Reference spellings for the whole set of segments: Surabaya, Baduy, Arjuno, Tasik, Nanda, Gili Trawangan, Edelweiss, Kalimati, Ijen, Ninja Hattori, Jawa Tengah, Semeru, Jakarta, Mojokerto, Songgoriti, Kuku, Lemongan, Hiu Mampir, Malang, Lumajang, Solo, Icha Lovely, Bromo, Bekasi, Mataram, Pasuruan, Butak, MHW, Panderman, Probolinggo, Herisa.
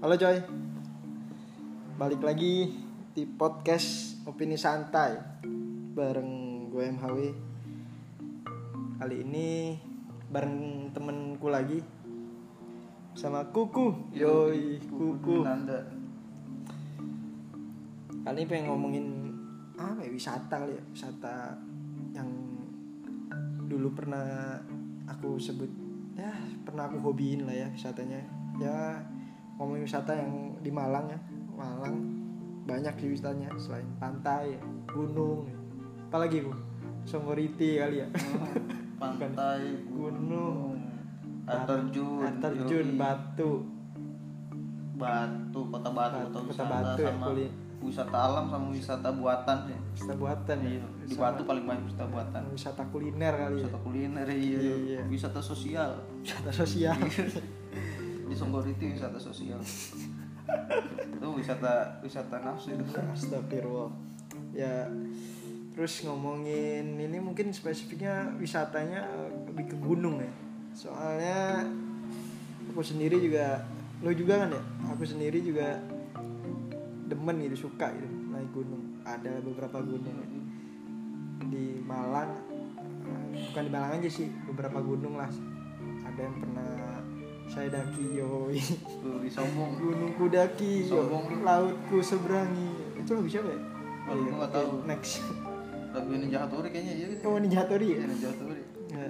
Halo coy, balik lagi di podcast Opini Santai bareng gue MHW. Kali ini bareng temenku lagi, sama Kuku. Yoi, Kuku Nanda. Kali ini pengen ngomongin wisata kali ya. Wisata yang dulu pernah aku sebut, pernah aku hobiin lah ya wisatanya. Ya, ngomongin wisata yang di Malang ya. Malang banyak sih wisatanya, selain pantai, gunung, apalagi Bu? Songoriti kali ya. Pantai, gunung, air terjun, batu, kota batu sama ya, wisata alam sama wisata buatan ya. Wisata buatan ya. Di Batu paling banyak wisata buatan. Wisata kuliner kali. Wisata kuliner. Wisata sosial. Di Songgoriti wisata sosial. Itu wisata nafsu itu. Astagfirullah. Ya, terus ngomongin ini mungkin spesifiknya wisatanya lebih ke gunung ya. Soalnya aku sendiri juga, lo juga kan ya? Aku sendiri juga demen gitu, suka gitu naik gunung. Ada beberapa gunung ya. Di Malang, bukan di Malang aja sih, beberapa gunung lah. Ada yang pernah saya daki, yoi, sombong. Gunungku daki, sombong. Lautku seberangi. Itu lagu siapa ya? Oh, gue gak tahu. Next. Lagu Ninja Hattori kayaknya ya. Oh, Ninja Hattori ya? Ninja Hattori ya.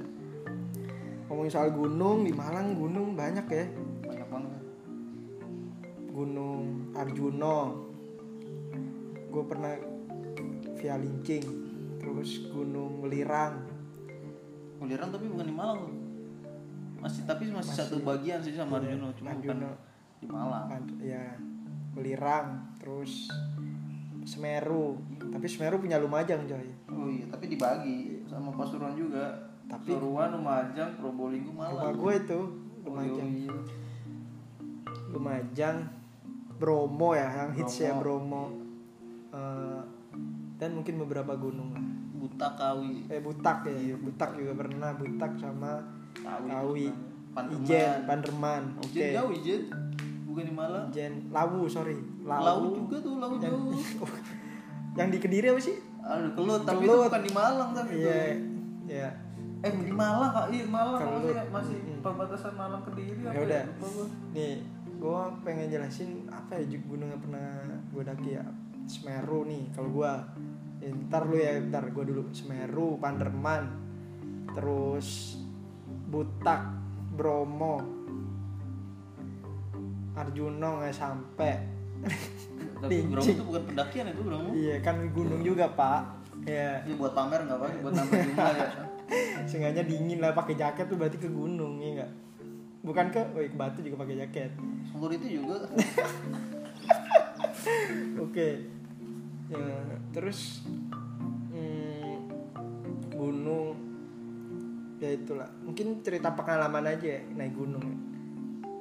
Ngomongin soal gunung, di Malang gunung banyak ya. Banyak banget. Gunung Arjuno, gue pernah via Lincing. Terus Gunung Lirang. Oh, Lirang tapi bukan di Malang loh. Masih satu bagian sih sama Arjuno, cuma Arjuno, bukan di Malang. Ya, Lirang, terus Semeru. Tapi Semeru punya Lumajang, coy. Oh iya, tapi dibagi sama Pasuruan juga. Tapi Pasuruan, Lumajang, Probolinggo, Malang. Rumah gue itu Lumajang. Oh, iya. Lumajang, Bromo ya, yang hits ya Bromo. Dan mungkin beberapa gunung lah. Butak ya. Iya, Butak juga pernah, Butak sama Lawu, Panderman. Oke. Jauh Ijen. Bukan di Malang. Ijen, Lawu, sorry. Lawu juga tuh, Lawu jauh. Yang di Kediri apa sih? Kelud, tapi itu bukan di Malang tapi itu. Iya. Iya. Di Malang, Kak. Iya, Malang. Masih perbatasan Malang Kediri apa? Ya udah. Nih, gua pengen jelasin apa ya gunung yang pernah gua daki ya. Semeru nih kalau gua. Ntar gua dulu. Semeru, Panderman. Terus Butak, Bromo, Arjuno nggak sampai. Tapi Bromo itu bukan pendakian itu Bromo. Iya kan gunung juga pak. Iya. Ini buat pamer nggak pak? Buat nambah jumlah ya. Seenggaknya dingin lah pakai jaket tuh berarti ke gunung ya nggak? Bukan ke batu juga pakai jaket. Sumur itu juga. Oke. Ya, terus gunung. Ya itulah, mungkin cerita pengalaman aja ya, naik gunung ya.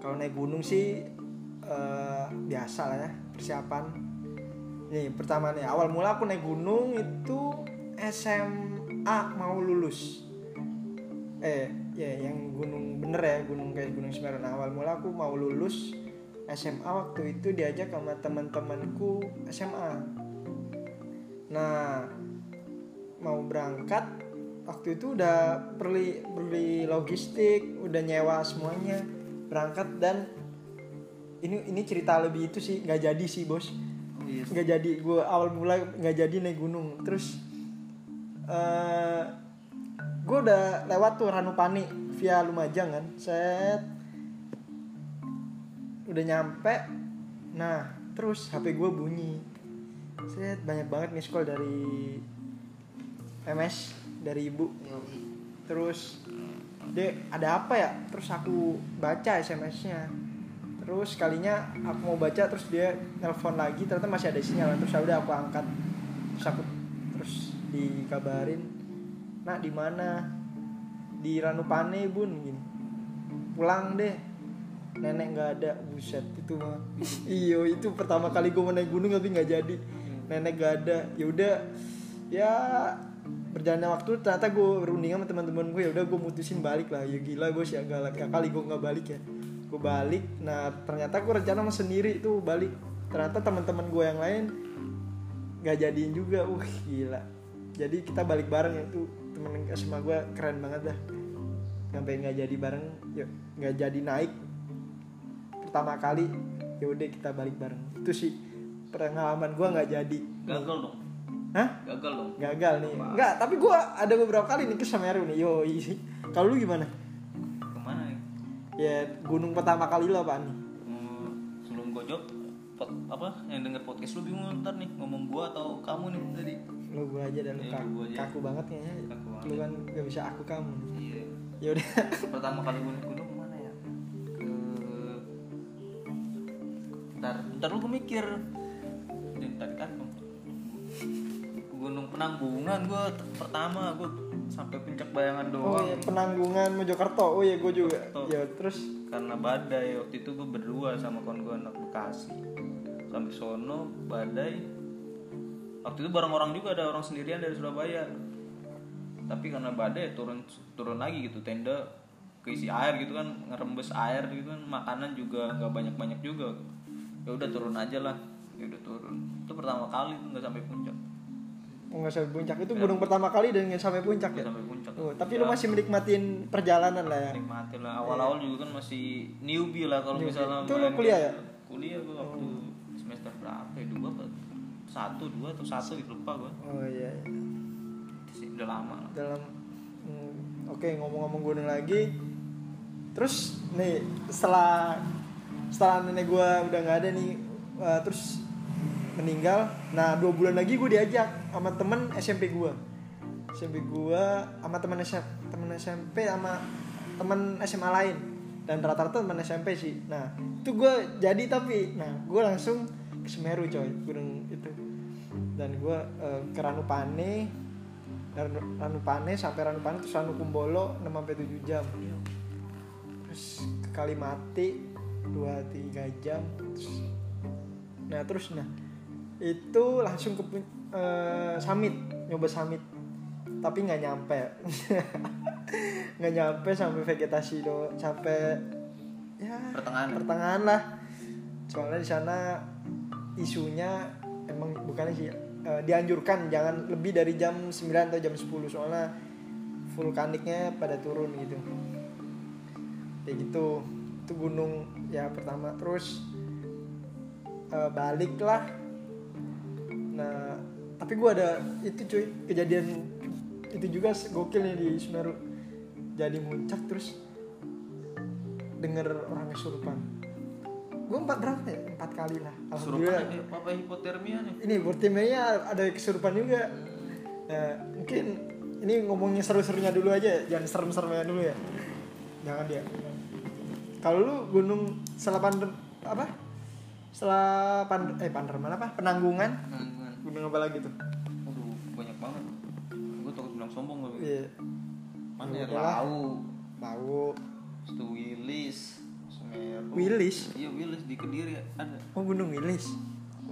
Kalau naik gunung sih biasa lah ya persiapan. Nih pertama nih, awal mula aku naik gunung itu SMA mau lulus. Yang gunung bener ya, gunung kayak Gunung Semeru. Nah, awal mula aku mau lulus SMA waktu itu diajak sama teman-temanku SMA. Nah, mau berangkat waktu itu udah beli logistik, udah nyewa semuanya, berangkat. Dan ini cerita lebih itu sih nggak jadi sih bos, nggak jadi. Gue awal mula nggak jadi naik gunung. Terus gue udah lewat tuh Ranu Pani via Lumajang kan, set udah nyampe. Nah terus HP gue bunyi, set banyak banget miss call dari MS, dari ibu. Terus Dek, ada apa ya? Terus aku baca SMS-nya. Terus kalinya aku mau baca, terus dia nelpon lagi, ternyata masih ada sinyal. Terus udah aku angkat. Terus dikabarin, "Nak, di mana?" "Di Ranu Pane, Bun." Gini. "Pulang deh. Nenek enggak ada." Buset, itu mah. Iyo, itu pertama kali gue naik gunung tapi enggak jadi. Nenek enggak ada. Ya udah. Ya berjalannya waktu ternyata gue berunding sama teman-teman gue, ya udah gue mutusin balik lah. Ya gila gue sih agak kali gue nggak balik ya. Gue balik, nah ternyata gue rencana sama sendiri tuh balik. Ternyata teman-teman gue yang lain nggak jadiin juga. Gila. Jadi kita balik bareng ya tuh, temen SMA gue keren banget dah. Sampai nggak jadi bareng, nggak jadi naik. Pertama kali ya udah kita balik bareng. Itu sih pengalaman gue nggak jadi. Gagal dong. Hah? Gagal dong. Gagal nih. Enggak, tapi gue ada beberapa kali nih ke Semeru nih. Yoi. Kalau lu gimana? Kemana ya? Ya gunung pertama kali lo apaan nih? Sebelum gue jawab, apa yang denger podcast lu bingung ntar nih ngomong gue atau kamu nih tadi? Lu gue aja dan lu kaku banget kayaknya. Lu kan gak bisa aku kamu. Iya. Ya udah. Pertama kali gunung kemana ya? Ntar lu mikir. Ntar kan Gunung Penanggungan gue pertama, gue sampai pencak bayangan doang. Oh iya, Penanggungan Mojokerto. Oh iya gue juga. Ya terus karena badai waktu itu gue berdua sama kawan gue anak Bekasi. Sampai sono badai. Waktu itu bareng orang juga, ada orang sendirian dari Surabaya. Tapi karena badai turun lagi gitu, tenda keisi air gitu kan, ngerembes air gitu kan, makanan juga nggak banyak-banyak juga. Ya udah turun aja lah. Ya udah turun. Itu pertama kali nggak sampai puncak. Nggak sampai puncak itu ya. Gunung pertama kali dan nggak sampai puncak ya. Sampai puncak. Oh, tapi ya, lu masih menikmatin perjalanan lah ya. Nikmatin lah. Awal-awal juga kan masih newbie lah kalau misalnya. Itu lu kuliah ya? Kuliah gue waktu semester berapa? 2 atau 1 gitu lupa gue. Oh iya. Udah lama. Dalam. Oke, ngomong-ngomong gunung lagi. Terus nih setelah nenek gue udah nggak ada nih, terus meninggal. Nah 2 bulan lagi gue diajak sama temen SMP gue, sama temen SMP sama temen SMA lain, dan rata-rata temen SMP sih. Nah itu gue jadi, tapi nah gue langsung ke Semeru coy, gunung itu. Dan gue ke Ranu Pani sampai Ranu Pani, terus Ranu Kumbolo 6-7 jam, terus ke Kalimati 2-3 jam, terus nah itu langsung ke summit, nyoba summit tapi nggak nyampe sampai vegetasi doang, sampai ya pertengahan lah. Soalnya di sana isunya emang bukannya sih dianjurkan jangan lebih dari jam 9 atau jam 10 soalnya vulkaniknya pada turun gitu kayak gitu. Itu gunung ya pertama. Terus balik lah. Nah tapi gue ada itu cuy, kejadian itu juga gokilnya di Semeru. Jadi muncak terus denger orang kesurupan. Gue 4 kali lah alhamdulillah. Apa hipotermia nih? Ini hipotermia ada kesurupan juga. Nah, mungkin ini ngomongnya seru-serunya dulu aja, jangan serem-seremnya dulu ya. Jangan dia. Kalau lu gunung Panderman apa? Penanggungan. Gunung apa lagi tuh? Aduh, banyak banget. Gue takut bilang sombong loh. Iya. Mana ya? Lawu. Stu Wilis. Semeru. Wilis. Iya, Wilis di Kediri ada. Oh, Gunung Wilis.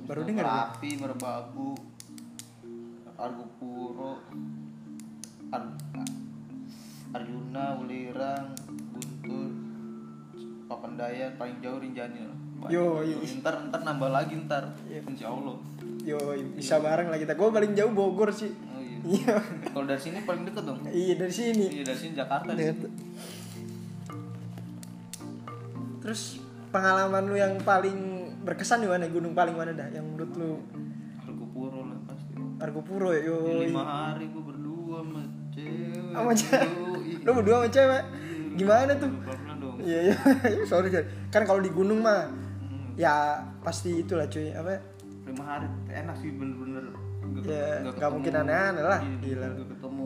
Baru dengar ya? Api Merbabu. Argopuro. Arjuno, Lirang, Guntur. Papandayan paling jauh Rinjani loh. Yo, ntar nambah lagi ntar. Yeah. Insya Allah. Yo, bisa bareng lah kita. Gue paling jauh Bogor sih. Oh iya. Kalau dari sini paling deket dong. Iya dari sini. Iya dari sini Jakarta. Terus pengalaman lu yang paling berkesan di mana? Gunung paling mana dah? Yang menurut lu? Argopuro lah pasti. Argopuro ya. Yo. 5 hari gue berdua sama cewek. Lu berdua sama cewek? Gimana tuh? Iya. Sorry kan kalau di gunung mah. Ya pasti itulah cuy, apa 5 hari enak sih bener-bener gak mungkin aneh-aneh lah. Gila gue ketemu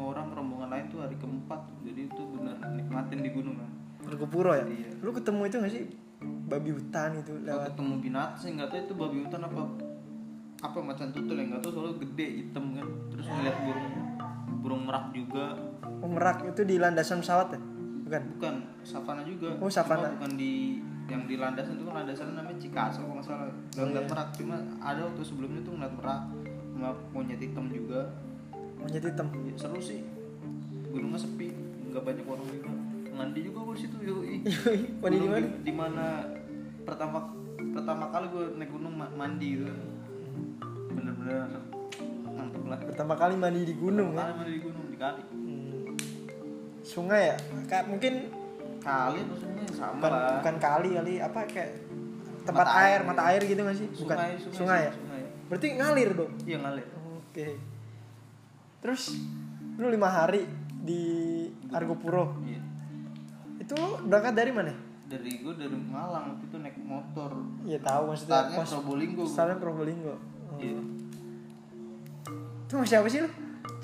orang rombongan lain tuh hari keempat, jadi itu bener nikmatin di gunung kan. Argopuro ya? Iya. Lu ketemu itu gak sih? Babi hutan itu lewat. Ketemu binatang, gak tau itu babi hutan apa macan tutul ya, gak tau soalnya gede hitam kan. Terus ngeliat burung merak juga. Oh merak itu di landasan pesawat ya? Bukan, savana juga. Oh savana. Bukan di yang di landasan itu kan landasan namanya Cikaso kalau nggak salah. Nggak merak, cuma ada waktu sebelumnya tuh ngeliat merak sama monyet hitam juga. Monyet hitam. Ya, seru sih. Gunungnya sepi, enggak banyak orang juga. Mandi juga gua di situ, yoi. Mandi di mana? Di mana pertama kali gua naik gunung mandi gitu. Bener-bener mantep lah. Pertama kali mandi di gunung. Pertama ya? Kali mandi di gunung, di kali. Sungai ya? Mungkin kali atau sungai sama bukan, lah. Bukan kali apa kayak tempat air, mata air gitu enggak sih? Bukan. Sungai ya? Sungai. Berarti ngalir dong? Iya, ngalir. Oke. Terus lu 5 hari di Argopuro. Iya. Itu berangkat dari mana? Dari gua dari Malang waktu itu naik motor. Iya tahu maksudnya. Startnya Probolinggo. Startnya Probolinggo. Oh. Iya. Itu sama siapa sih lu?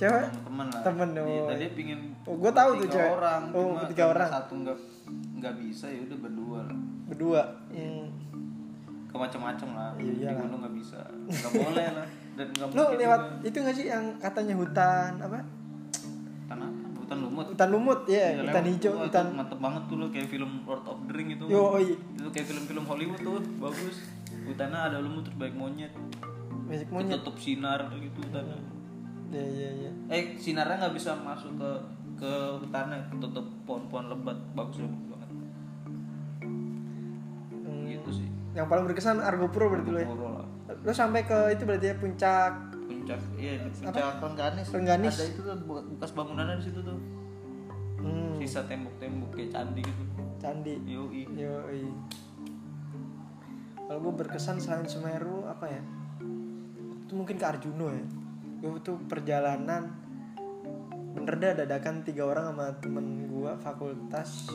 Cewek? Temen lah. Temen dong. Iya, tadi pingin. Oh, gua tahu tuh cewek. Tiga orang. Satu enggak bisa ya udah berdua lah. Berdua. Macam-macam lah, iya di gunung nggak bisa, nggak boleh lah, dan nggak boleh. Lu lewat juga. Itu nggak sih yang katanya hutan apa? Hutan lumut. Hutan lumut, ya. Hutan hijau, hutan. Mantep banget tuh lo, kayak film Lord of the Ring itu. Yo, iya. Itu kayak film-film Hollywood tuh, bagus. Hutannya ada lumut terus banyak monyet. Banyak monyet. Tutup sinar gitu hutannya. Iya. Sinarnya nggak bisa masuk ke hutannya, tutup pohon-pohon lebat, bagus. Yang paling berkesan Argopuro berarti lo ya. Lo sampai ke itu berarti ya puncak iya puncak Rengganis. Ada itu tuh bekas bangunannya di situ tuh. Sisa tembok-tembok kayak candi gitu. Candi. Yoi. Kalau gue berkesan selain Semeru apa ya? Itu mungkin ke Arjuno ya. Gue tuh perjalanan bener dah dadakan 3 orang sama temen gue fakultas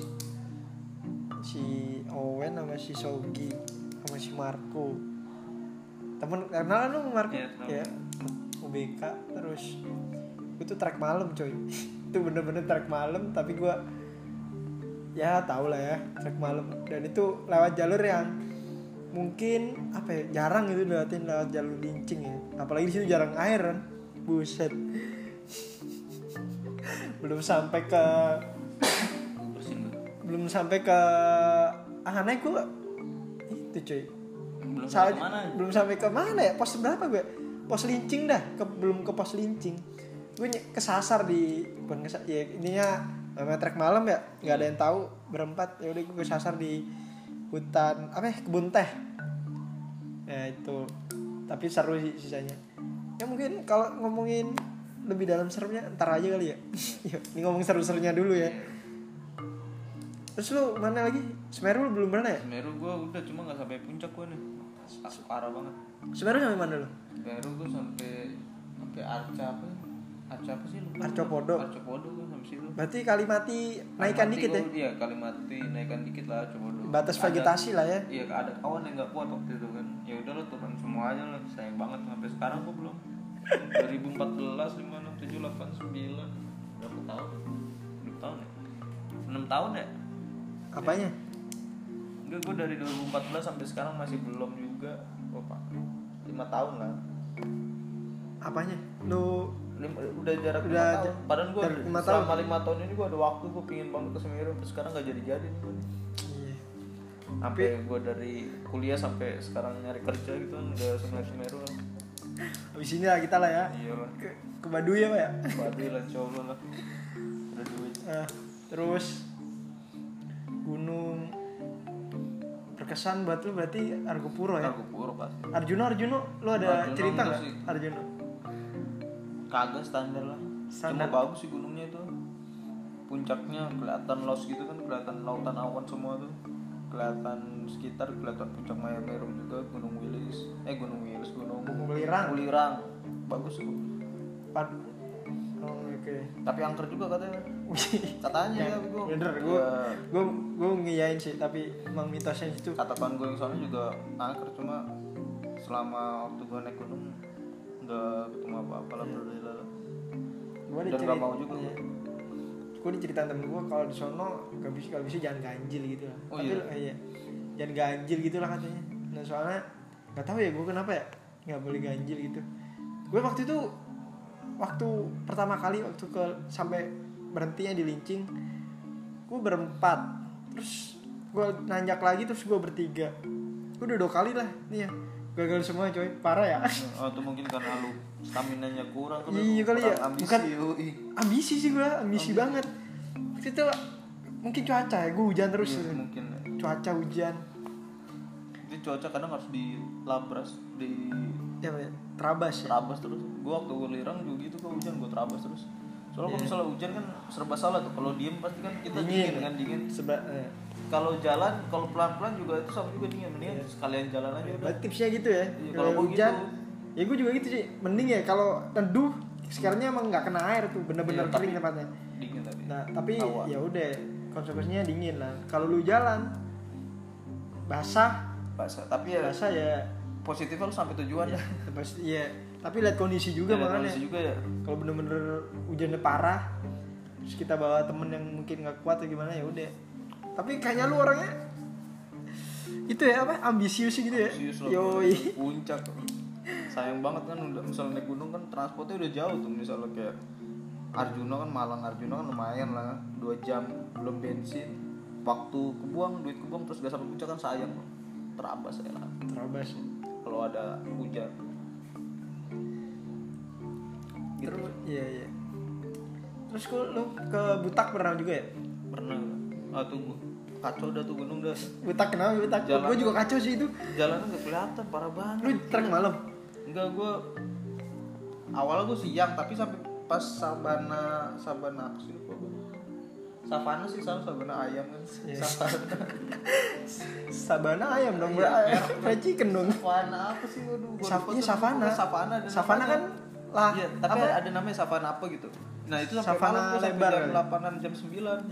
si Owen sama si Sogi. Sama si Marco temen karena lu Marco ya UBK terus itu trek malam coy. Itu bener-bener trek malam tapi gue ya tau lah ya trek malam dan itu lewat jalur yang mungkin apa ya jarang itu lewatin lewat jalur lincing ya apalagi di situ jarang air kan buset. belum sampai ke aneh gue itu cuy belum sampai ke mana ya pos berapa gue pos lincing dah belum ke pos lincing gue kesasar di bukan kesasar ya ininya namanya trek malam ya nggak ada yang tahu berempat ya udah gue kesasar di hutan apa ya kebun teh ya itu tapi seru sih sisanya ya mungkin kalau ngomongin lebih dalam serunya ntar aja kali ya. Ini ngomong seru-serunya dulu ya. Terus lu mana lagi? Semeru lu belum pernah ya? Semeru gua udah cuma enggak sampai puncak gua nih. Parah banget. Semeru sampai mana lu? Semeru gua sampai Arca apa? Arca apa sih lu? Arcopodo gua sampai situ. Berarti Kalimati naikkan dikit ya? Iya, Kalimati naikkan dikit lah Arcopodo. Batas vegetasi lah ya. Iya, ada kawan yang enggak kuat waktu itu kan. Ya udah lu turun semua aja lu. Sayang banget sampai sekarang gua belum. 2014, 5, 6, 7, 8, 9. Berapa tahun? 6 tahun ya? Apanya? Enggak, gue dari 2014 sampai sekarang masih belum juga. Bapak 5 tahun lah. Apanya? Lu udah jarak 5 tahun. Padahal gue selama 5 tahun ini gue ada waktu. Gue pingin banget ke Semeru. Terus sekarang gak jadi-jadi nih. Iya. Sampai gue dari kuliah sampai sekarang nyari kerja gitu kan. Udah Semeru lah. Abis ini lah kita lah ya. Iya lah. Ke Baduy ya Pak ya? Ke Baduy lah, coba lah. Udah duit. Terus gunung berkesan buat lu berarti Argopuro ya? Argopuro pasti. Arjuno lu ada Arjuno cerita nggak? Arjuno kagak standar lah. Standar. Cuma bagus sih gunungnya itu. Puncaknya kelihatan los gitu kan, kelihatan lautan awan semua tuh. Kelihatan sekitar, kelihatan puncak Semeru juga, Gunung Wilis, Gunung Lirang. Bagus kok. Okay. Tapi angker juga katanya ya gue bener gue ngiyain sih tapi emang mitosnya itu kata kawan gue yang soalnya juga angker cuma selama waktu gue naik gunung nggak ketemu apa-apa lah berlalu dan nggak mau juga gue diceritain temen gue kalau di sono kalau bisa jangan ganjil gitu lah jangan ganjil gitulah katanya nah soalnya nggak tahu ya gue kenapa ya nggak boleh ganjil gitu gue waktu itu pertama kali sampai berhentinya di lincing gue berempat terus gue nanjak lagi terus gue bertiga gue udah 2 kali lah nih ya gagal semua coy, parah ya. Atau mungkin karena lu staminanya kurang kan. Iya kali ya, bukan ambisi sih gue, ambisi banget. Itu mungkin cuaca ya, gue hujan terus. Iya, mungkin cuaca hujan. Jadi cuaca kadang harus dilabras, terabas ya. Terabas terus. Gue waktu gue Lirang juga gitu, gue hujan gue terabas terus. Soalnya kalau misalnya hujan kan serba salah tuh. Kalau diem pasti kan kita dingin kan, dingin. Kalau jalan, kalau pelan-pelan juga itu sama juga dingin. Mendingan sekalian jalan aja udah. Tipsnya gitu ya. Kalau hujan, gitu. Ya gue juga gitu sih. Mending ya kalau teduh, sekarangnya emang nggak kena air tuh, bener-bener kering tempatnya. Dingin tapi. Nah tapi ya udah, konsekuensinya dingin lah. Kalau lu jalan basah, tapi ya basah ya. Positifnya lu sampai tujuan ya. Iya. Tapi lihat kondisi juga makanya. Kondisi juga ya. Kalau bener-bener hujannya parah, terus kita bawa temen yang mungkin nggak kuat atau gimana ya udah. Tapi kayaknya lu orangnya itu ya apa ambisius gitu ya. Ambisius loh. Yoi. Puncak. Sayang banget kan udah misalnya naik gunung kan transportnya udah jauh tuh, misalnya kayak Arjuno kan Malang, Arjuno kan lumayan lah 2 jam belum bensin, waktu kebuang, duit kebuang, terus gak sampai puncak kan sayang loh. Terabas ya lah. Terabas. Kalau ada hujan. Gitu. Terus iya. Terus lu ke Butak pernah juga ya? Pernah. Ah tuh kacau dah tuh gunung dah. Butak kenapa Butak? Gue juga kacau sih itu. Jalannya nggak kelihatan, parah banget. Lu trek malam? Enggak, gue awalnya gue siang tapi sampai pas sabana sih lupa gue. Savana sih sama sabana ayam kan. Sabana ayam dong berarti. Preci kendung. Savana apa sih waduh? Ini savana. Savana kan lah. Iya, tapi ada namanya savana apa gitu. Nah itu sampai malam gue sampai jam 8-an jam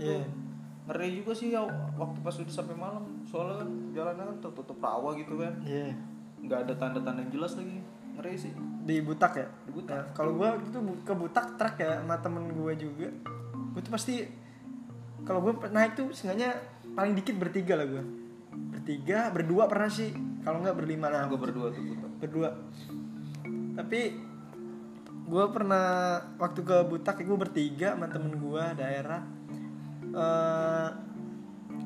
9 tuh. Ngeri juga sih ya waktu pas udah sampai malam, soalnya kan jalannya kan tertutup rawa gitu kan. Iya. Nggak ada tanda-tanda yang jelas lagi. Ngeri sih. Di Butak ya? Di Butak. Nah, kalau gue itu ke Butak trek ya sama temen gue juga. Gue tuh pasti kalau gue naik tuh seenggaknya paling dikit bertiga lah gue. Bertiga, berdua pernah sih. Kalau nggak berlima lah. Gue berdua tuh Butak. Berdua. Tapi gue pernah waktu ke Butak gue bertiga sama temen gue daerah.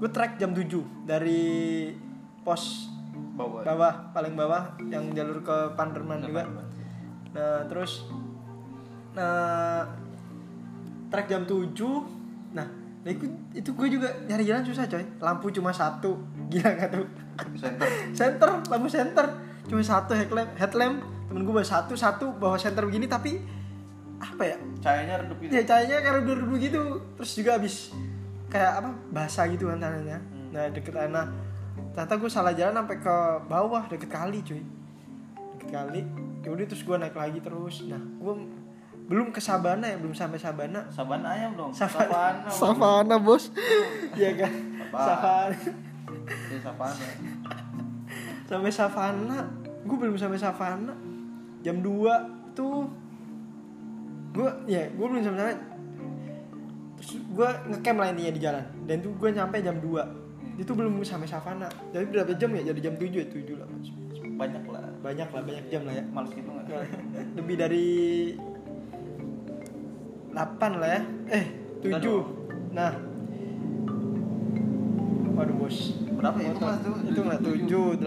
Gue trek jam 7 dari pos bawah paling bawah yang jalur ke Panderman juga. Nah terus trek jam 7. Nah itu gue juga nyari jalan susah coy, lampu cuma satu, gila nggak tuh? Senter lampu senter cuma satu, headlamp temen gue bawa satu bawa senter begini tapi apa ya? Cahayanya redup gitu. Ya cahayanya kayak redup gitu. Terus juga abis kayak apa basah gitu kan tanahnya. Nah deket tanah ternyata gue salah jalan sampai ke bawah deket kali cuy, deket kali. Yaudah terus gue naik lagi terus. Nah gue belum ke sabana ya, belum sampai sabana. Sabana ayam dong. Savana bos. Iya kan. Savana. Sampai savana gue belum, sampai savana jam 2 tuh gue belum sampai. Terus gue ngecamp lah intinya di jalan. Dan tuh gue nyampe jam 2. Itu belum sampai savana. Jadi berapa jam ya? Jadi jam 7 ya, 7 lah. Banyak jam lah ya. Males gitu enggak? Lebih dari 8 lah ya. 7. Nah. Waduh bos. Berapa ya? Hitung lah 7, 8.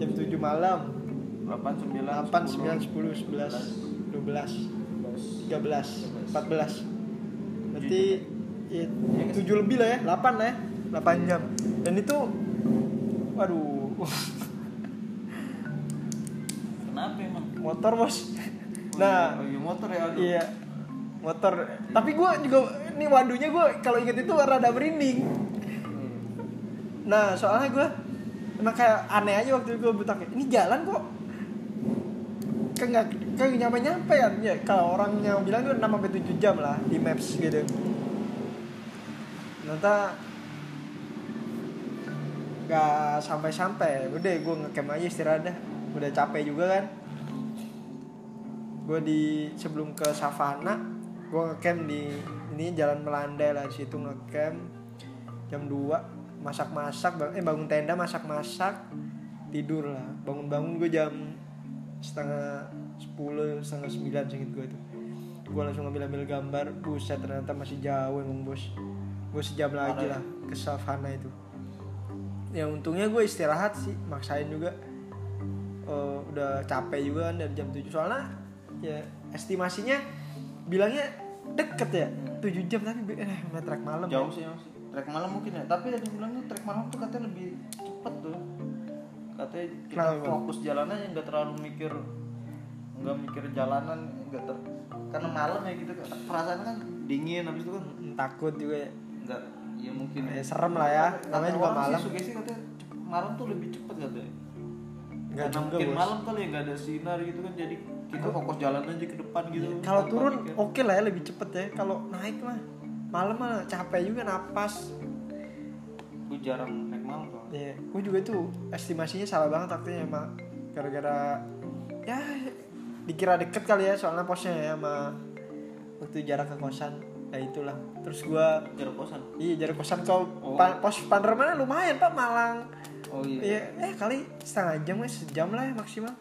Jam 7 malam. 8, 9, 10, 11. 12, 13, 14. Berarti 7 lebih lah ya, 8 lah ya, 8 jam. Dan itu, waduh. Kenapa emang? Motor bos. Nah, motor ya. Iya, motor. Tapi gue juga, ini waduhnya gue kalau inget itu rada merinding. Nah, soalnya gue emang kayak aneh aja waktu gue Butak. Ini jalan kok kayak nyampe ya. Kalau orang yang bilang itu 6-7 jam lah di maps gitu. Ternyata gak sampai-sampai. Udah gue ngecamp aja istirahat dah. Udah capek juga kan. Gue sebelum ke savana gue ngecamp di ini jalan melandai lah, di situ ngecamp jam 2, masak-masak, bangun tenda, masak-masak, tidur lah. Bangun-bangun gue jam 9:30, 8:30 singkat gue itu. Gue langsung ngambil gambar. Buset ternyata masih jauh emang bos. Gue sejam lagi lah ke savana itu. Ya untungnya gue istirahat sih, maksain juga. udah capek juga kan dari jam 7. Soalnya ya estimasinya bilangnya deket ya 7 jam tapi trek malam jauh sih, jauh sih. Trek malam mungkin ya, tapi tadi bilang tuh trek malam tuh katanya lebih cepet tuh. Katanya kita fokus jalannya yang nggak terlalu mikir, nggak mikir jalanan, nggak ter, karena malam ya gitu perasaan kan dingin, habis itu kan takut juga ya. Nggak, ya mungkin serem lah ya. Namanya juga malam. Sugesti katanya malam tuh lebih cepet katanya. Nggak karena juga, mungkin bos. Malam kali ya nggak ada sinar gitu kan, jadi kita fokus jalan aja ke depan gitu. Ya, kalau turun oke lah ya lebih cepet ya. Kalau naik mah malam mah capek juga napas. Gue jarang naik malam tuh. Iya, gue juga tuh estimasinya salah banget taktinya sama gara-gara ya dikira deket kali ya soalnya posnya ya sama waktu jarak ke kosan. Ya itulah. Terus gue jarak kosan. Iya, jarak kosan ke pos Panderman lumayan Pak Malang. Oh iya. Iya, kali setengah jam ya, sejam lah ya maksimal.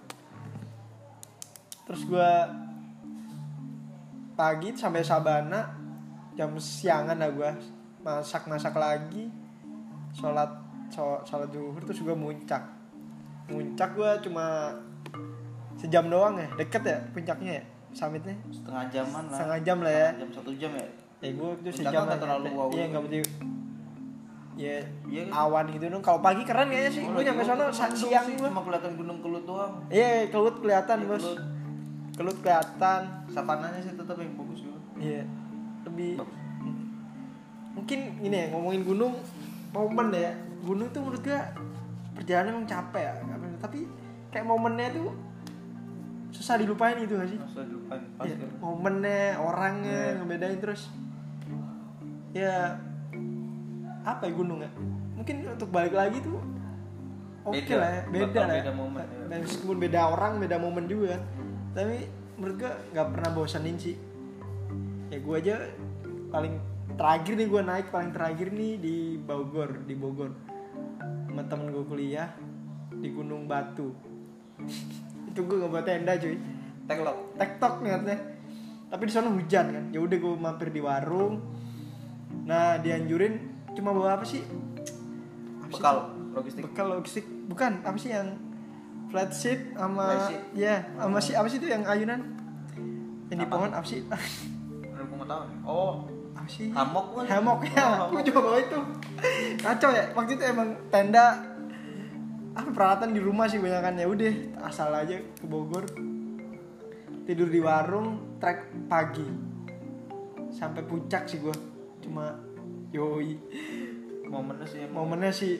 Terus gue pagi sampai Sabana jam siangan lah gue masak lagi, sholat zuhur terus gue muncak gue cuma sejam doang ya, deket ya puncaknya ya, summitnya setengah jam lah ya, jam 1 jam ya, gue tuh sejam lah ya, nggak betul ya awan gitu dong. Kalau pagi keren kayaknya sih, gue nyampe sono siang gue cuma kelihatan gunung Kelud doang. Iya, Kelud kelihatan bos, Kelud kelihatan, savananya sih tetap yang fokus gue. Iya, lebih mungkin ini ya, ngomongin gunung momen ya, gunung tuh menurut gue perjalanan emang capek ya, tapi kayak momennya tuh susah dilupain gitu gak sih? Susah dilupain pas ya, momennya, orangnya, ngebedain terus ya apa ya gunung ya, mungkin untuk balik lagi tuh oke lah ya, beda lah ya, dan meskipun beda orang, beda momen juga, tapi menurut gue gak pernah bosanin sih. Ya gue aja paling terakhir nih, gue naik paling terakhir nih di Bogor sama temen gue kuliah di Gunung Batu. Itu gue nggak buat tenda cuy, tektok niatnya, tapi di sana hujan kan, ya udah gue mampir di warung. Nah dianjurin cuma bawa apa sih bekal logistik bukan apa sih yang flat sheet sama ya sama si apa sih itu yang ayunan yang di pohon apa sih? Oh, apa sih? Hamok ya. Aku coba bawa itu. Kacau ya. Waktu itu emang tenda apa peralatan di rumah sih banyakan, ya udah asal aja ke Bogor. Tidur di warung, trek pagi. Sampai puncak sih gua. Cuma yoi. Momennya sih.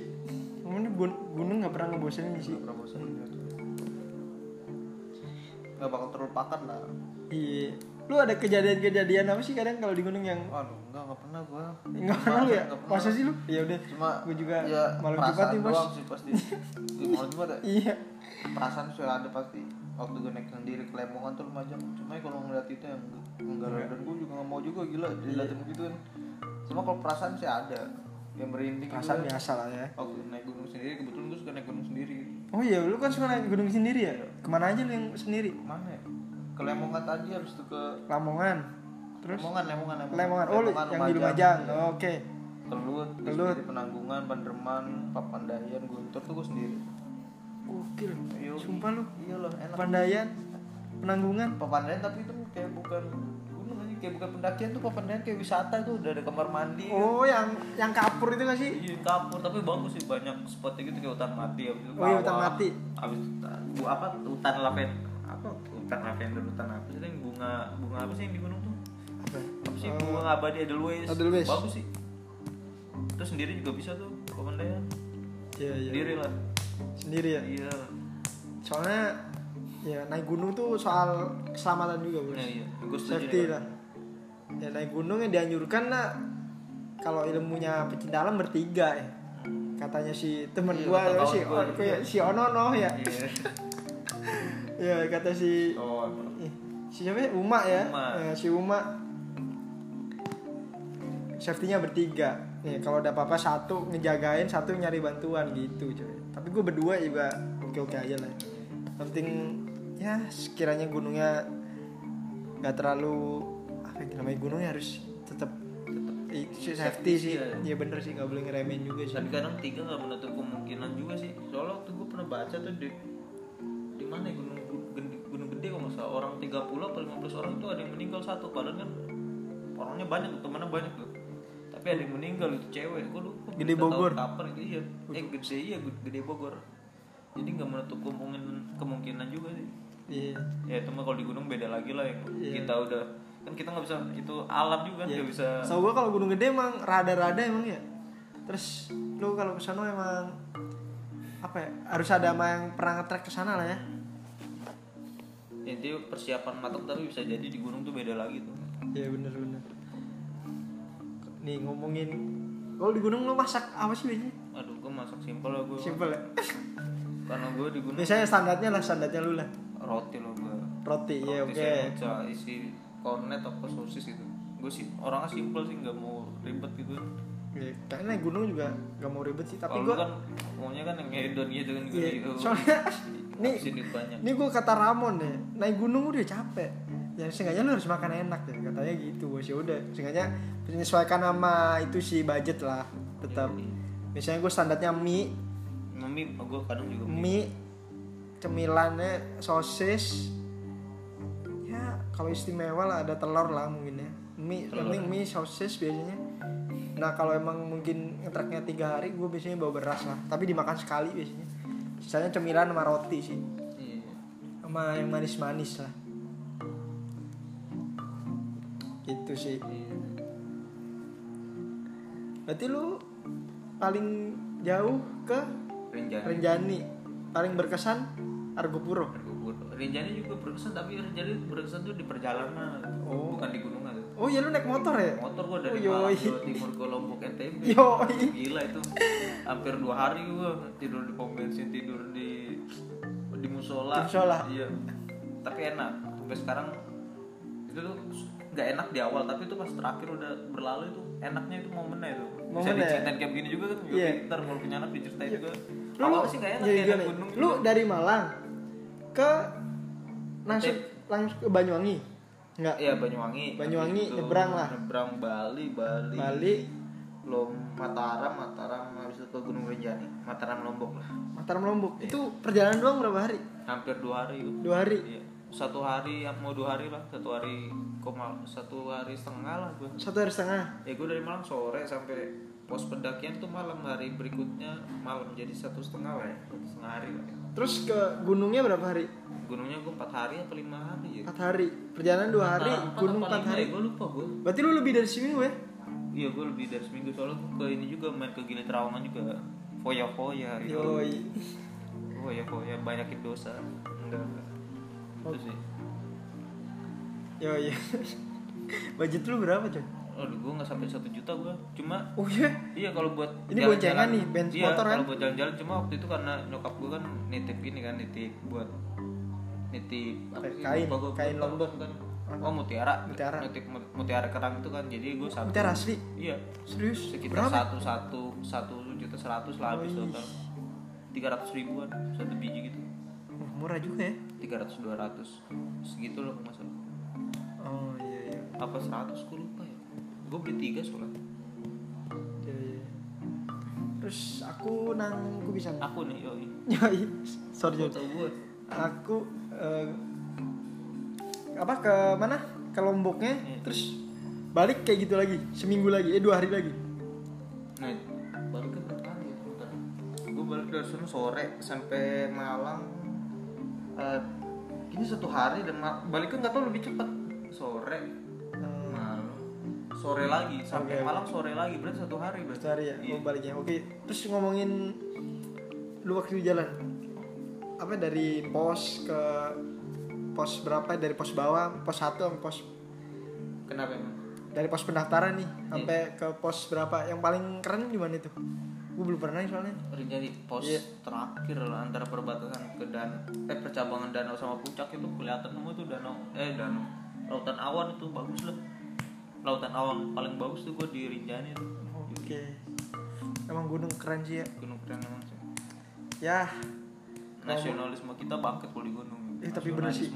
Momennya gunung enggak pernah ngebosenin sih. Enggak bakal terlupakan lah. Iya. Lu ada kejadian apa sih kadang kalau di gunung yang waduh, enggak pernah gua. Enggak pernah lu ya? Masa sih lu? Ya udah. Cuma gua juga ya, malam Jumat nih, Bos. Sih pasti. Malam Jumat ya? Iya. Perasaan sih ada pasti. Waktu gue naik sendiri ke Lemongan tuh Lumajang. Cuma kalau ngeliat itu yang enggak dan gua juga enggak mau juga gila dilihatin begitu kan. Cuma kalau perasaan sih ada yang merinding. Perasaan juga, biasa lah ya. Waktu naik gunung sendiri, kebetulan gua suka naik gunung sendiri. Oh iya, lu kan suka naik gunung sendiri ya? Kemana aja lu yang sendiri? Mana ya? Ke Lemongan tadi, habis itu ke Lamongan. Terus Lemongan. Oh, Lemongan, yang di Lumajang. Oh, oke. Kelud, Penanggungan, Panderman, Papandayan, Guntur tuh gue sendiri. Oke. Sumpah lu. Iya loh, enak. Papandayan, Penanggungan, Papandayan tapi itu kayak bukan gunung lagi, kayak bukan pendakian tuh, Papandayan kayak wisata tuh, udah ada kamar mandi. Oh, kan. yang kapur itu enggak sih? Iya, kapur, tapi bagus sih, banyak spot gitu kayak hutan mati habis itu. Oh, iya, hutan mati. Habis itu apa? Hutan lavender. Hutan apa sih yang bunga apa sih yang di gunung tuh? Apa sih bunga abadi Edelweiss. Bagus sih. Terus sendiri juga bisa tuh, Komandan. Iya. Sendiri ya? Iya. Soalnya ya naik gunung tuh soal keselamatan juga, Bos. Iya. Safety lah. Ya naik gunung yang dianjurkan lah kalau ilmunya pecinta alam bertiga ya. Katanya si temen si Onono ya. Iya. Ya kata si siapa ya? Uma. Safety-nya bertiga. Ya kalau ada apa-apa satu ngejagain, satu nyari bantuan gitu, coy. Tapi gue berdua juga oke-oke aja lah. Penting ya sekiranya gunungnya enggak terlalu namanya gunungnya harus tetap safety sih. Ya bener sih, enggak boleh ngeremehin juga sih. Tapi kadang tiga enggak menutup kemungkinan juga sih. Soalnya waktu gue pernah baca tuh di mana ya, gunung gede kalau nggak salah, orang 30 atau 15 orang itu ada yang meninggal satu, padahal kan orangnya banyak, temannya banyak tuh, tapi ada yang meninggal itu cewek. Gue lupa Gede Bogor kapan gitu ya, Gede Bogor. Jadi nggak menutup kemungkinan juga sih. Iya. Yeah. Ya itu mah kalau di gunung beda lagi lah yang kita udah kan kita nggak bisa, itu alam juga nggak bisa. So gue kalau gunung gede emang rada-rada emang ya. Terus lu kalau kesana emang apa ya, harus ada sama yang pernah ngetrek kesana lah ya. Intinya persiapan matang, tapi bisa jadi di gunung tuh beda lagi tuh. Iya benar-benar. Nih ngomongin kalau di gunung lu masak apa sih biasanya? Aduh, gue masak simpel lah gue. Simpel ya. Karena gue di gunung. Biasanya standarnya lu lah. Roti lo gue. Roti ya oke. Roti isi kornet atau sosis gitu. Gue sih orangnya simpel sih, nggak mau ribet gitu. Ya, karena naik gunung juga gak mau ribet sih, tapi gue kan maunya kan yang hedon gitu kan gitu. Soalnya ini gue kata Ramon deh, naik gunung udah capek ya, seenggaknya lu harus makan enak deh katanya gitu. Bos ya udah, seenggaknya menyesuaikan sama itu si budget lah tetap. Misalnya gue standarnya mie gue kadang juga mie, cemilannya sosis ya, kalau istimewa lah ada telur lah mungkin ya, mie sosis biasanya. Nah kalau emang mungkin ngetreknya 3 hari, gue biasanya bawa beras lah, tapi dimakan sekali biasanya. Sisanya cemilan sama roti sih, sama yang manis-manis lah. Gitu sih. Berarti lu paling jauh ke Rinjani. Paling berkesan Argopuro. Rinjani juga berkesan, tapi Rinjani tuh di perjalanan, bukan di gunungan. Oh iya, lu naik motor ya? Motor gua dari Malang ke timur ke Lombok NTB. Gila itu. Hampir 2 hari gua tidur di pom bensin, tidur di musola. Iya. Tapi enak. Sampai sekarang itu tuh enggak enak di awal, tapi itu pas terakhir udah berlalu itu enaknya itu momennya itu. Bisa diceritain kayak begini juga kan. Ntar kalau punya anak diceritain juga. Awal sih enggak enak kayak gunung. Lu dari Malang ke langsung ke Banyuwangi. Enggak. Iya, Banyuwangi nyebrang Bali, Mataram, habis itu ke Gunung Rinjani, Mataram Lombok. Itu perjalanan doang berapa hari? Hampir 2 hari. 2 hari. Iya. 1 hari, mau 2 hari lah, 1 hari koma 1 hari setengah lah gua. 1 hari setengah. Ya gua dari Malang sore sampai pos pendakian tuh malam, hari berikutnya malam, jadi 1,5 lah ya. 1,5 hari lah. Terus ke gunungnya berapa hari? Gunungnya gue 4 hari atau 5 hari ya? 4 hari. Perjalanan 2 hari, gunung 4 hari. Gue lupa gue. Berarti lu lebih dari seminggu ya? Iya, gue lebih dari seminggu. Soalnya gue ke ini juga, main ke Gili Trawangan juga. Foya-foya gitu. Yoi. Foya-foya, banyakin dosa. Enggak. Itu sih. Yoi. Budget lu berapa, coy? Aduh, gue gak sampai 1 juta gue. Cuma iya kalau buat ini boncengan nih, bench motor kan? Kalau buat jalan-jalan, cuma waktu itu karena nyokap gue kan nitip kain Lombok kan. Oh, mutiara kerang itu kan. Jadi gue satu mutiara asli. Iya. Serius? Sekitar 1.100.000 lah, habis total 300.000-an satu biji gitu. Murah juga ya? 300-200 segitu loh masalah. Oh iya. Apa 100 gue lupa ya. Gue beli 3 soalnya. Iya. Terus aku bisa. Aku nih yoi. Sorry jauh gue. Aku ke mana? Ke Lomboknya, terus balik kayak gitu lagi, seminggu lagi, 2 hari lagi. Nah, balik ke Malang ya, bentar. Gue balik dari sana sore sampai Malang. Ini 1 hari dan baliknya nggak tahu lebih cepat. Sore, malam, sore lagi sampai Malang sore lagi, berarti 1 hari. Berarti hari ya, gue baliknya. Oke. Terus ngomongin lu waktu jalan. Apa dari pos ke pos berapa, dari pos bawah, pos 1 sampai pos kenapa emang? Dari pos pendaftaran nih sampai ke pos berapa? Yang paling keren di mana itu? Gue belum pernah soalnya. Jadi pos terakhir lah, antara perbatasan ke percabangan danau sama puncak itu kelihatan semua tuh danau. Lautan awan itu bagus loh. Lautan awan paling bagus tuh gue di Rinjani tuh. Oke. Emang gunung keren sih ya. Gunung keren emang sih. Yah. Nasionalisme kita bangkit kalau di gunung. Tapi bener sih.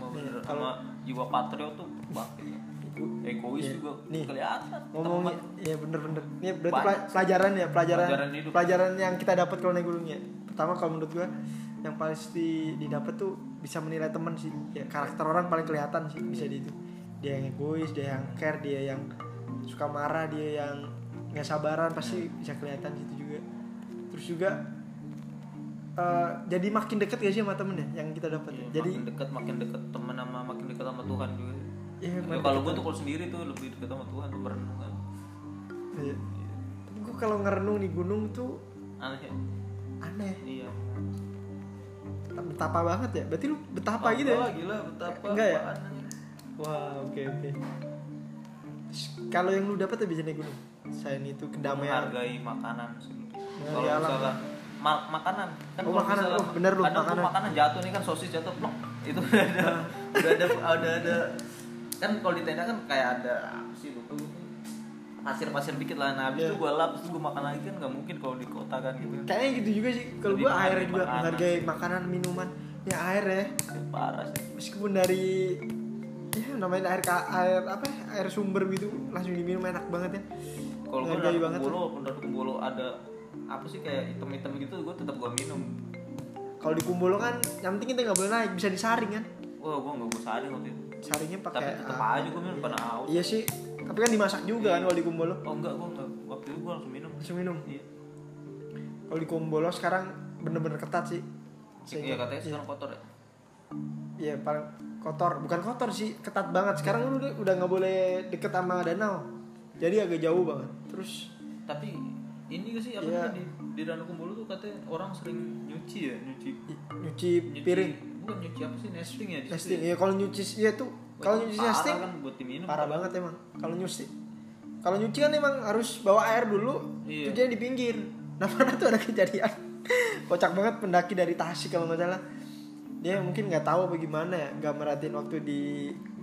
Sama jiwa patriot tuh bangkit. Egois juga kelihatan. Ngomongnya ya bener-bener. Ini berarti pelajaran ya, pelajaran yang kita dapat kalau naik gunung ya. Pertama kalau menurut gua yang pasti didapat tuh bisa menilai teman sih ya, karakter orang paling kelihatan sih bisa di itu. Dia yang egois, dia yang care, dia yang suka marah, dia yang nggak sabaran, pasti bisa kelihatan situ juga. Terus juga jadi makin dekat gak sih sama temen ya yang kita dapat. Iya, jadi makin dekat teman sama makin dekat sama Tuhan juga. Iya, ya, kalau gue tuh kalau sendiri tuh lebih dekat sama Tuhan, merenung kan. Iya. Gue kalau ngerenung di gunung tuh aneh. Ya? Aneh. Iya. Betapa banget ya. Berarti lu betapa gitu ya? Gila, betapa. Enggak ya? Wah, oke. Kalau yang lu dapat habis naik gunung, selain itu kedamaian, menghargai makanan. Kalau misalnya makanan kan, oh, makanan. Oh, bener lu, makanan jatuh nih kan, sosis jatuh plok. Itu udah ada kan kalau di tenda kan kayak ada apa sih lupa, pasir-pasir dikit lah. Nah, habis itu gua lap, terus gua makan lagi kan enggak mungkin kalau di kota kan gitu. Kayaknya gitu juga sih kalau gua airnya juga menghargai makanan, minuman. Ya air ya. Parah sih. Meskipun dari namanya air apa ya, air sumber gitu langsung diminum enak banget ya. Kalau gue dari Kumbolo ada apa sih kayak hitam-hitam gitu, gue tetap gue minum. Kalau di Kumbolo kan yang penting kita nggak boleh naik, bisa disaring kan. Wah, gue nggak gue saring waktu itu. Saringnya pakai tapi tetap aja gue minum, karena haus. Iya sih, tapi kan dimasak juga kan kalau di Kumbolo. Oh enggak, gue waktu itu gue langsung minum. Iya. Kalau di Kumbolo sekarang bener-bener ketat sih. Iya, katanya sekarang kotor ya. Iya, paling kotor, bukan kotor sih, ketat banget sekarang. Lu udah nggak boleh deket sama danau, jadi agak jauh banget. Terus tapi ini sih apa ya, di danau Kumbolo tuh katanya orang sering nesting ya. Kalau nyuci ya tuh, kalau nyuci nesting kan buat diminum, parah banget emang. Kalau nyuci kan emang harus bawa air dulu, iya. Jadi di pinggir. Nah, mana tuh ada kejadian kocak banget, pendaki dari Tasik kalau nggak salah. Dia mungkin nggak tahu apa gimana ya, nggak merhatiin waktu di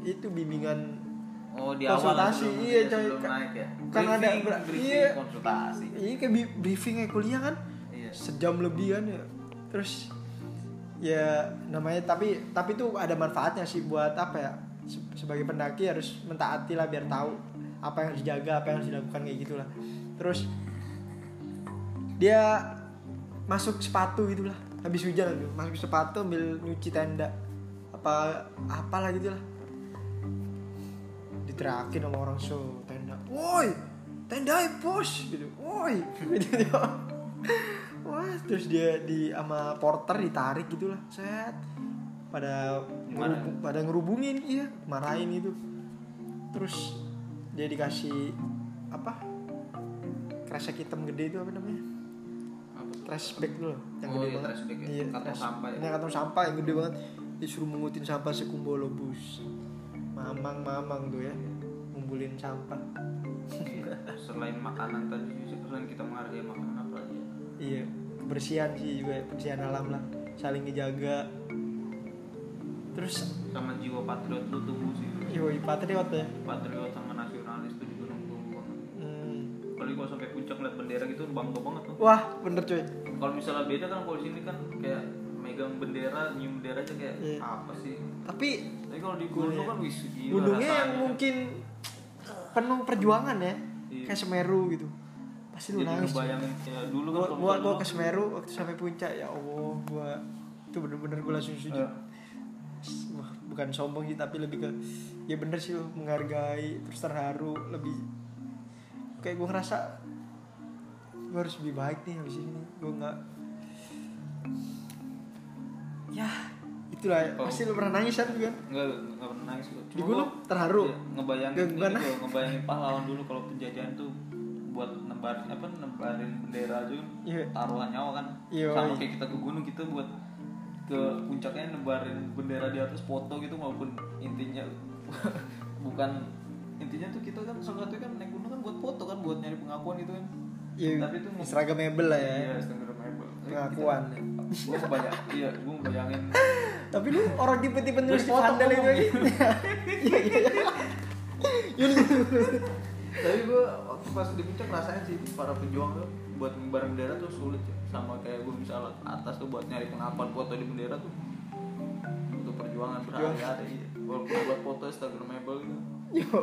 itu bimbingan di konsultasi awal, iya coy ya. Kan ada briefing, konsultasi iya kayak briefingnya kuliah kan, iya. Sejam lebih kan ya. Terus ya namanya tapi tuh ada manfaatnya sih buat apa ya, sebagai pendaki harus mentaati lah biar tahu apa yang harus dijaga, apa yang harus dilakukan kayak gitulah. Terus dia masuk sepatu gitulah, habis hujan tuh masuk sepatu ambil nyuci tenda apalah gitulah, diterakin sama orang tenda, woi tendai bos gitu, woi gitu. Wah, terus dia di sama porter ditarik gitulah, set pada ngerubungin, iya marahin gitu. Terus dia dikasih apa, kresek hitam gede itu apa namanya, trash bag dulu yang gede banget. Iya, kantong sampah. Ini kantong sampah yang gede banget. Disuruh mengutin sampah sekumbolo bus. Mamang tuh ya, ngumpulin sampah. Selain makanan tadi, selain kita menghargai makanan apa aja? Iya, kebersihan sih juga, kebersihan alam lah, saling dijaga. Terus sama jiwa patriot lu tumbuh sih. Jiwa patriot ya. Patriot sama nasionalis tuh di gunung tumbuh. Kalau gua sampai puncak lihat bendera gitu bangga banget tuh. Wah, bener coy. Kalau misalnya beda kan, kalau di sini kan kayak megang bendera, nyium bendera aja kayak apa sih. Tapi kalau di gunung kan wis gila. Gunungnya yang mungkin penuh perjuangan ya. Iya. Kayak Semeru gitu. Pasti lu nangis. Bayangin ya, dulu kan gua ke Semeru waktu sampai puncak, ya Allah, gua itu bener-bener gua langsung sujud. Wah, bukan sombong sih, tapi lebih ke ya bener sih, menghargai, terus terharu, lebih kayak gue ngerasa gue harus lebih baik nih habis ini. Gue nggak, ya itulah ya. Pasti lu pernah nangis kan? Nggak pernah nangis gue. Di gunung terharu. Iya, ngebayangin pahlawan dulu kalau penjajahan tuh buat nembarin bendera aja, taruhan nyawa kan. Yo, sama kayak kita ke gunung kita buat ke puncaknya nembarin bendera di atas, foto gitu, maupun intinya intinya tuh kita kan salah satu kan naik gunung kan buat foto kan, buat nyari pengakuan gitu kan. Iya. Tapi itu instagramable lah ya. Iya, instagramable. Pengakuan. Gua banyak. Iya, gua bayangin. Tapi lu orang tipe-tipe nulis di handle itu lagi. Iya. Tapi gua waktu pas di puncak rasanya sih para pejuang tuh buat ngibarin bendera tuh sulit ya. Sama kayak gua misalnya ke atas tuh buat nyari pengakuan, foto di bendera tuh. Itu perjuangan berhari-hari. Walaupun buat foto instagramable gitu. Yo.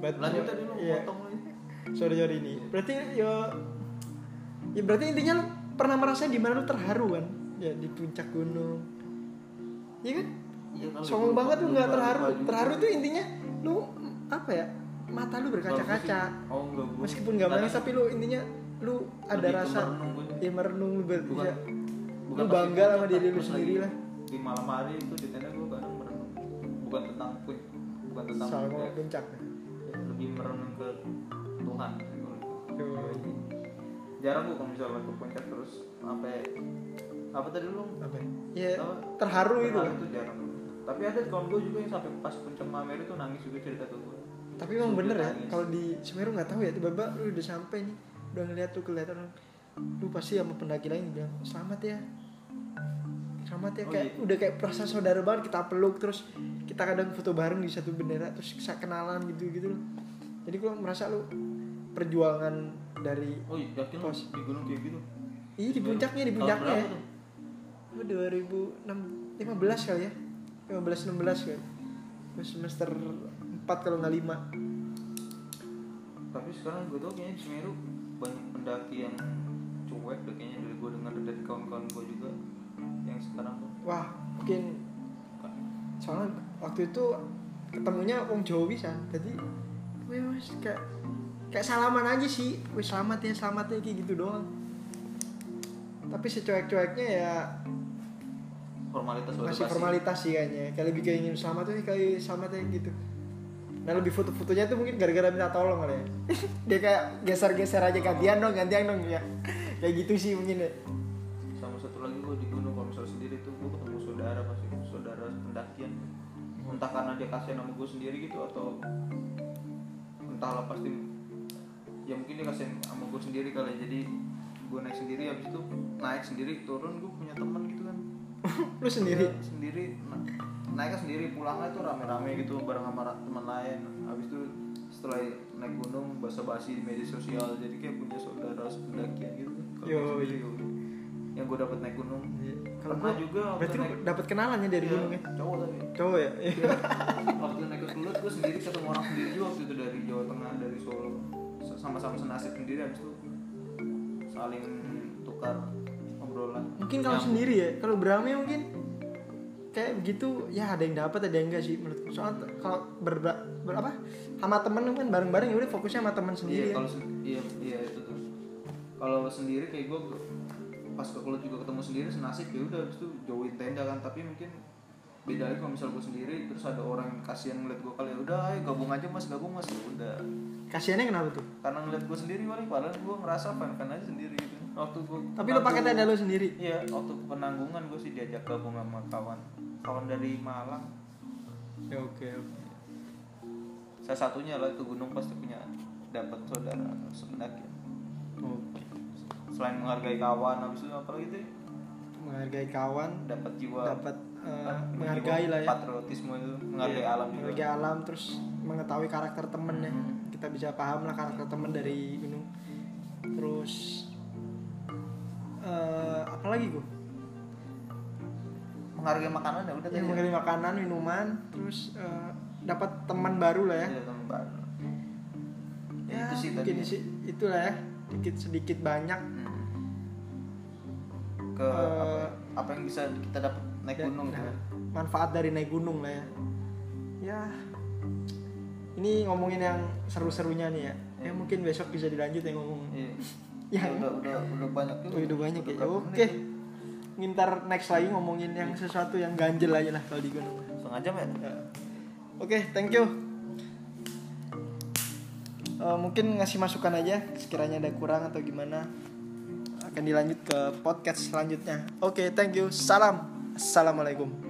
Lanjut tadi lu potong lagi. Sorry ini. Berarti yo, ya berarti intinya lu pernah merasain di mana lu terharu kan? Ya di puncak gunung. Iya kan? Ya, songong banget lu enggak terharu. Terharu tuh intinya lu apa ya? Mata lu berkaca-kaca. Oh, enggak, meskipun enggak manis tapi lu intinya lu ada rasa ya merenung lu berkaca. Lu bangga sama diri lu sendiri lah. Di malam hari itu di tenda gua kadang merenung. Bukan tentang puncak. Lebih merenung ke Tuhan. Jarang gua kalau misalnya ke puncak terus apa tadi lu? Ya, terharu itu. Itu jarang. Tapi ada kawan gua juga yang sampai pas puncak Mameru tuh nangis juga cerita ke gua. Tapi emang bener nangis. Ya, kalau di Semeru nggak tahu ya, tiba-tiba lu udah sampai nih, udah ngeliat tuh kelihatan lu pasti sama pendaki lain bilang selamat ya kayak iya. Udah kayak perasaan saudara banget, kita peluk terus kita kadang foto bareng di satu bendera terus kenalan gitu loh. Jadi gua merasa lu perjuangan dari yakin pos di gunung kayak gitu. Iya di puncaknya ya. 2015 kali ya. 15-16 kan. Semester 4 kalau nggak 5. Tapi sekarang gue tuh kayaknya di Semeru banyak pendaki yang cuek kayaknya, dari gue dengar dari kawan-kawan gue juga yang sekarang tuh. Wah, mungkin soalnya waktu itu ketemunya Om Jowi kan. Jadi gue masih kayak salaman aja sih. Wis selamat ya kayak gitu doang. Tapi secuek-cueknya ya formalitas masih formalitas sih kayaknya, kayak lebih kayak ingin selamat tuh kayak selamat kayak gitu. Nah lebih foto-fotonya tuh mungkin gara-gara minta tolong kali ya. Dia kayak geser-geser aja, gantian dong ya. Kayak gitu sih mungkin ya. Sama satu lagi gue di gunung kalau misalnya sendiri tuh gue ketemu saudara pendakian. Entah karena dia kasihan sama gue sendiri gitu atau entahlah pasti ya mungkin dia kasihan sama gue sendiri kali ya. Jadi gue naik sendiri, habis itu naik sendiri turun gue punya teman gitu kan. Lu sendiri naiknya sendiri, pulangnya tuh rame-rame gitu bareng sama teman lain. Habis itu setelah naik gunung basa-basi di media sosial, jadi kayak punya saudara sependakian gitu. Yo. Yang gue dapat naik gunung. Kalau gue juga berarti dapat kenalannya dari gunungnya. Cowok ya. Waktu naik ke Kelud gue sendiri ketemu orang sendiri juga waktu itu, dari Jawa Tengah, dari Solo, sama-sama senasib sendiri. Habis itu saling tukar obrolan. Mungkin kalau sendiri ya, kalau beramai mungkin kayak begitu ya, ada yang dapat ada yang enggak sih menurutku. Soalnya kalau sama temen kan bareng-bareng ya udah fokusnya sama temen sendiri. Iya, kalau iya itu tuh. Kalau sendiri kayak gue pas ke Kelud juga ketemu sendiri senasib ya udah, habis itu jauhin tenda kan. Tapi mungkin beda lagi kalau misal gue sendiri terus ada orang yang kasihan ngeliat gue kali, ya udah ayo gabung aja mas ya udah. Kasiannya kenapa tuh? Karena ngeliat gue sendiri paling, padahal gue ngerasa fan aja sendiri gitu waktu gue. Tapi lo pakai tenda lo sendiri? Iya, waktu Penanggungan gue sih diajak gabung sama kawan dari Malang. Ya oke. Salah satunya lah itu gunung pasti punya dapat saudara sebenarnya. Oke. Selain menghargai kawan, habis itu apa lagi tuh? Menghargai kawan, dapat jiwa, menghargai lah ya, patriotisme itu, menghargai alam juga. Menghargai alam, terus mengetahui karakter temen ya. Kita bisa paham lah karakter temen dari gunung. Terus apa lagi gue? Menghargai makanan ya udah. Menghargai makanan, minuman, terus dapat teman baru lah ya. Iya, teman baru. Ya itu sih tadi. Itulah ya, sedikit banyak. Ke apa yang bisa kita dapat naik gunung ya, kan? Manfaat dari naik gunung lah ya. Ya ini ngomongin yang seru-serunya nih ya. Ya mungkin besok bisa dilanjut yang ngomong. Iya. Yang udah banyak tuh. Udah banyak ya. Oke. Ngintar next lagi ngomongin yang sesuatu yang ganjel aja lah kalau di gunung. Setengah jam ya? Oke, thank you. Mungkin ngasih masukan aja sekiranya ada kurang atau gimana. Akan dilanjut ke podcast selanjutnya. Oke, thank you. Assalamualaikum.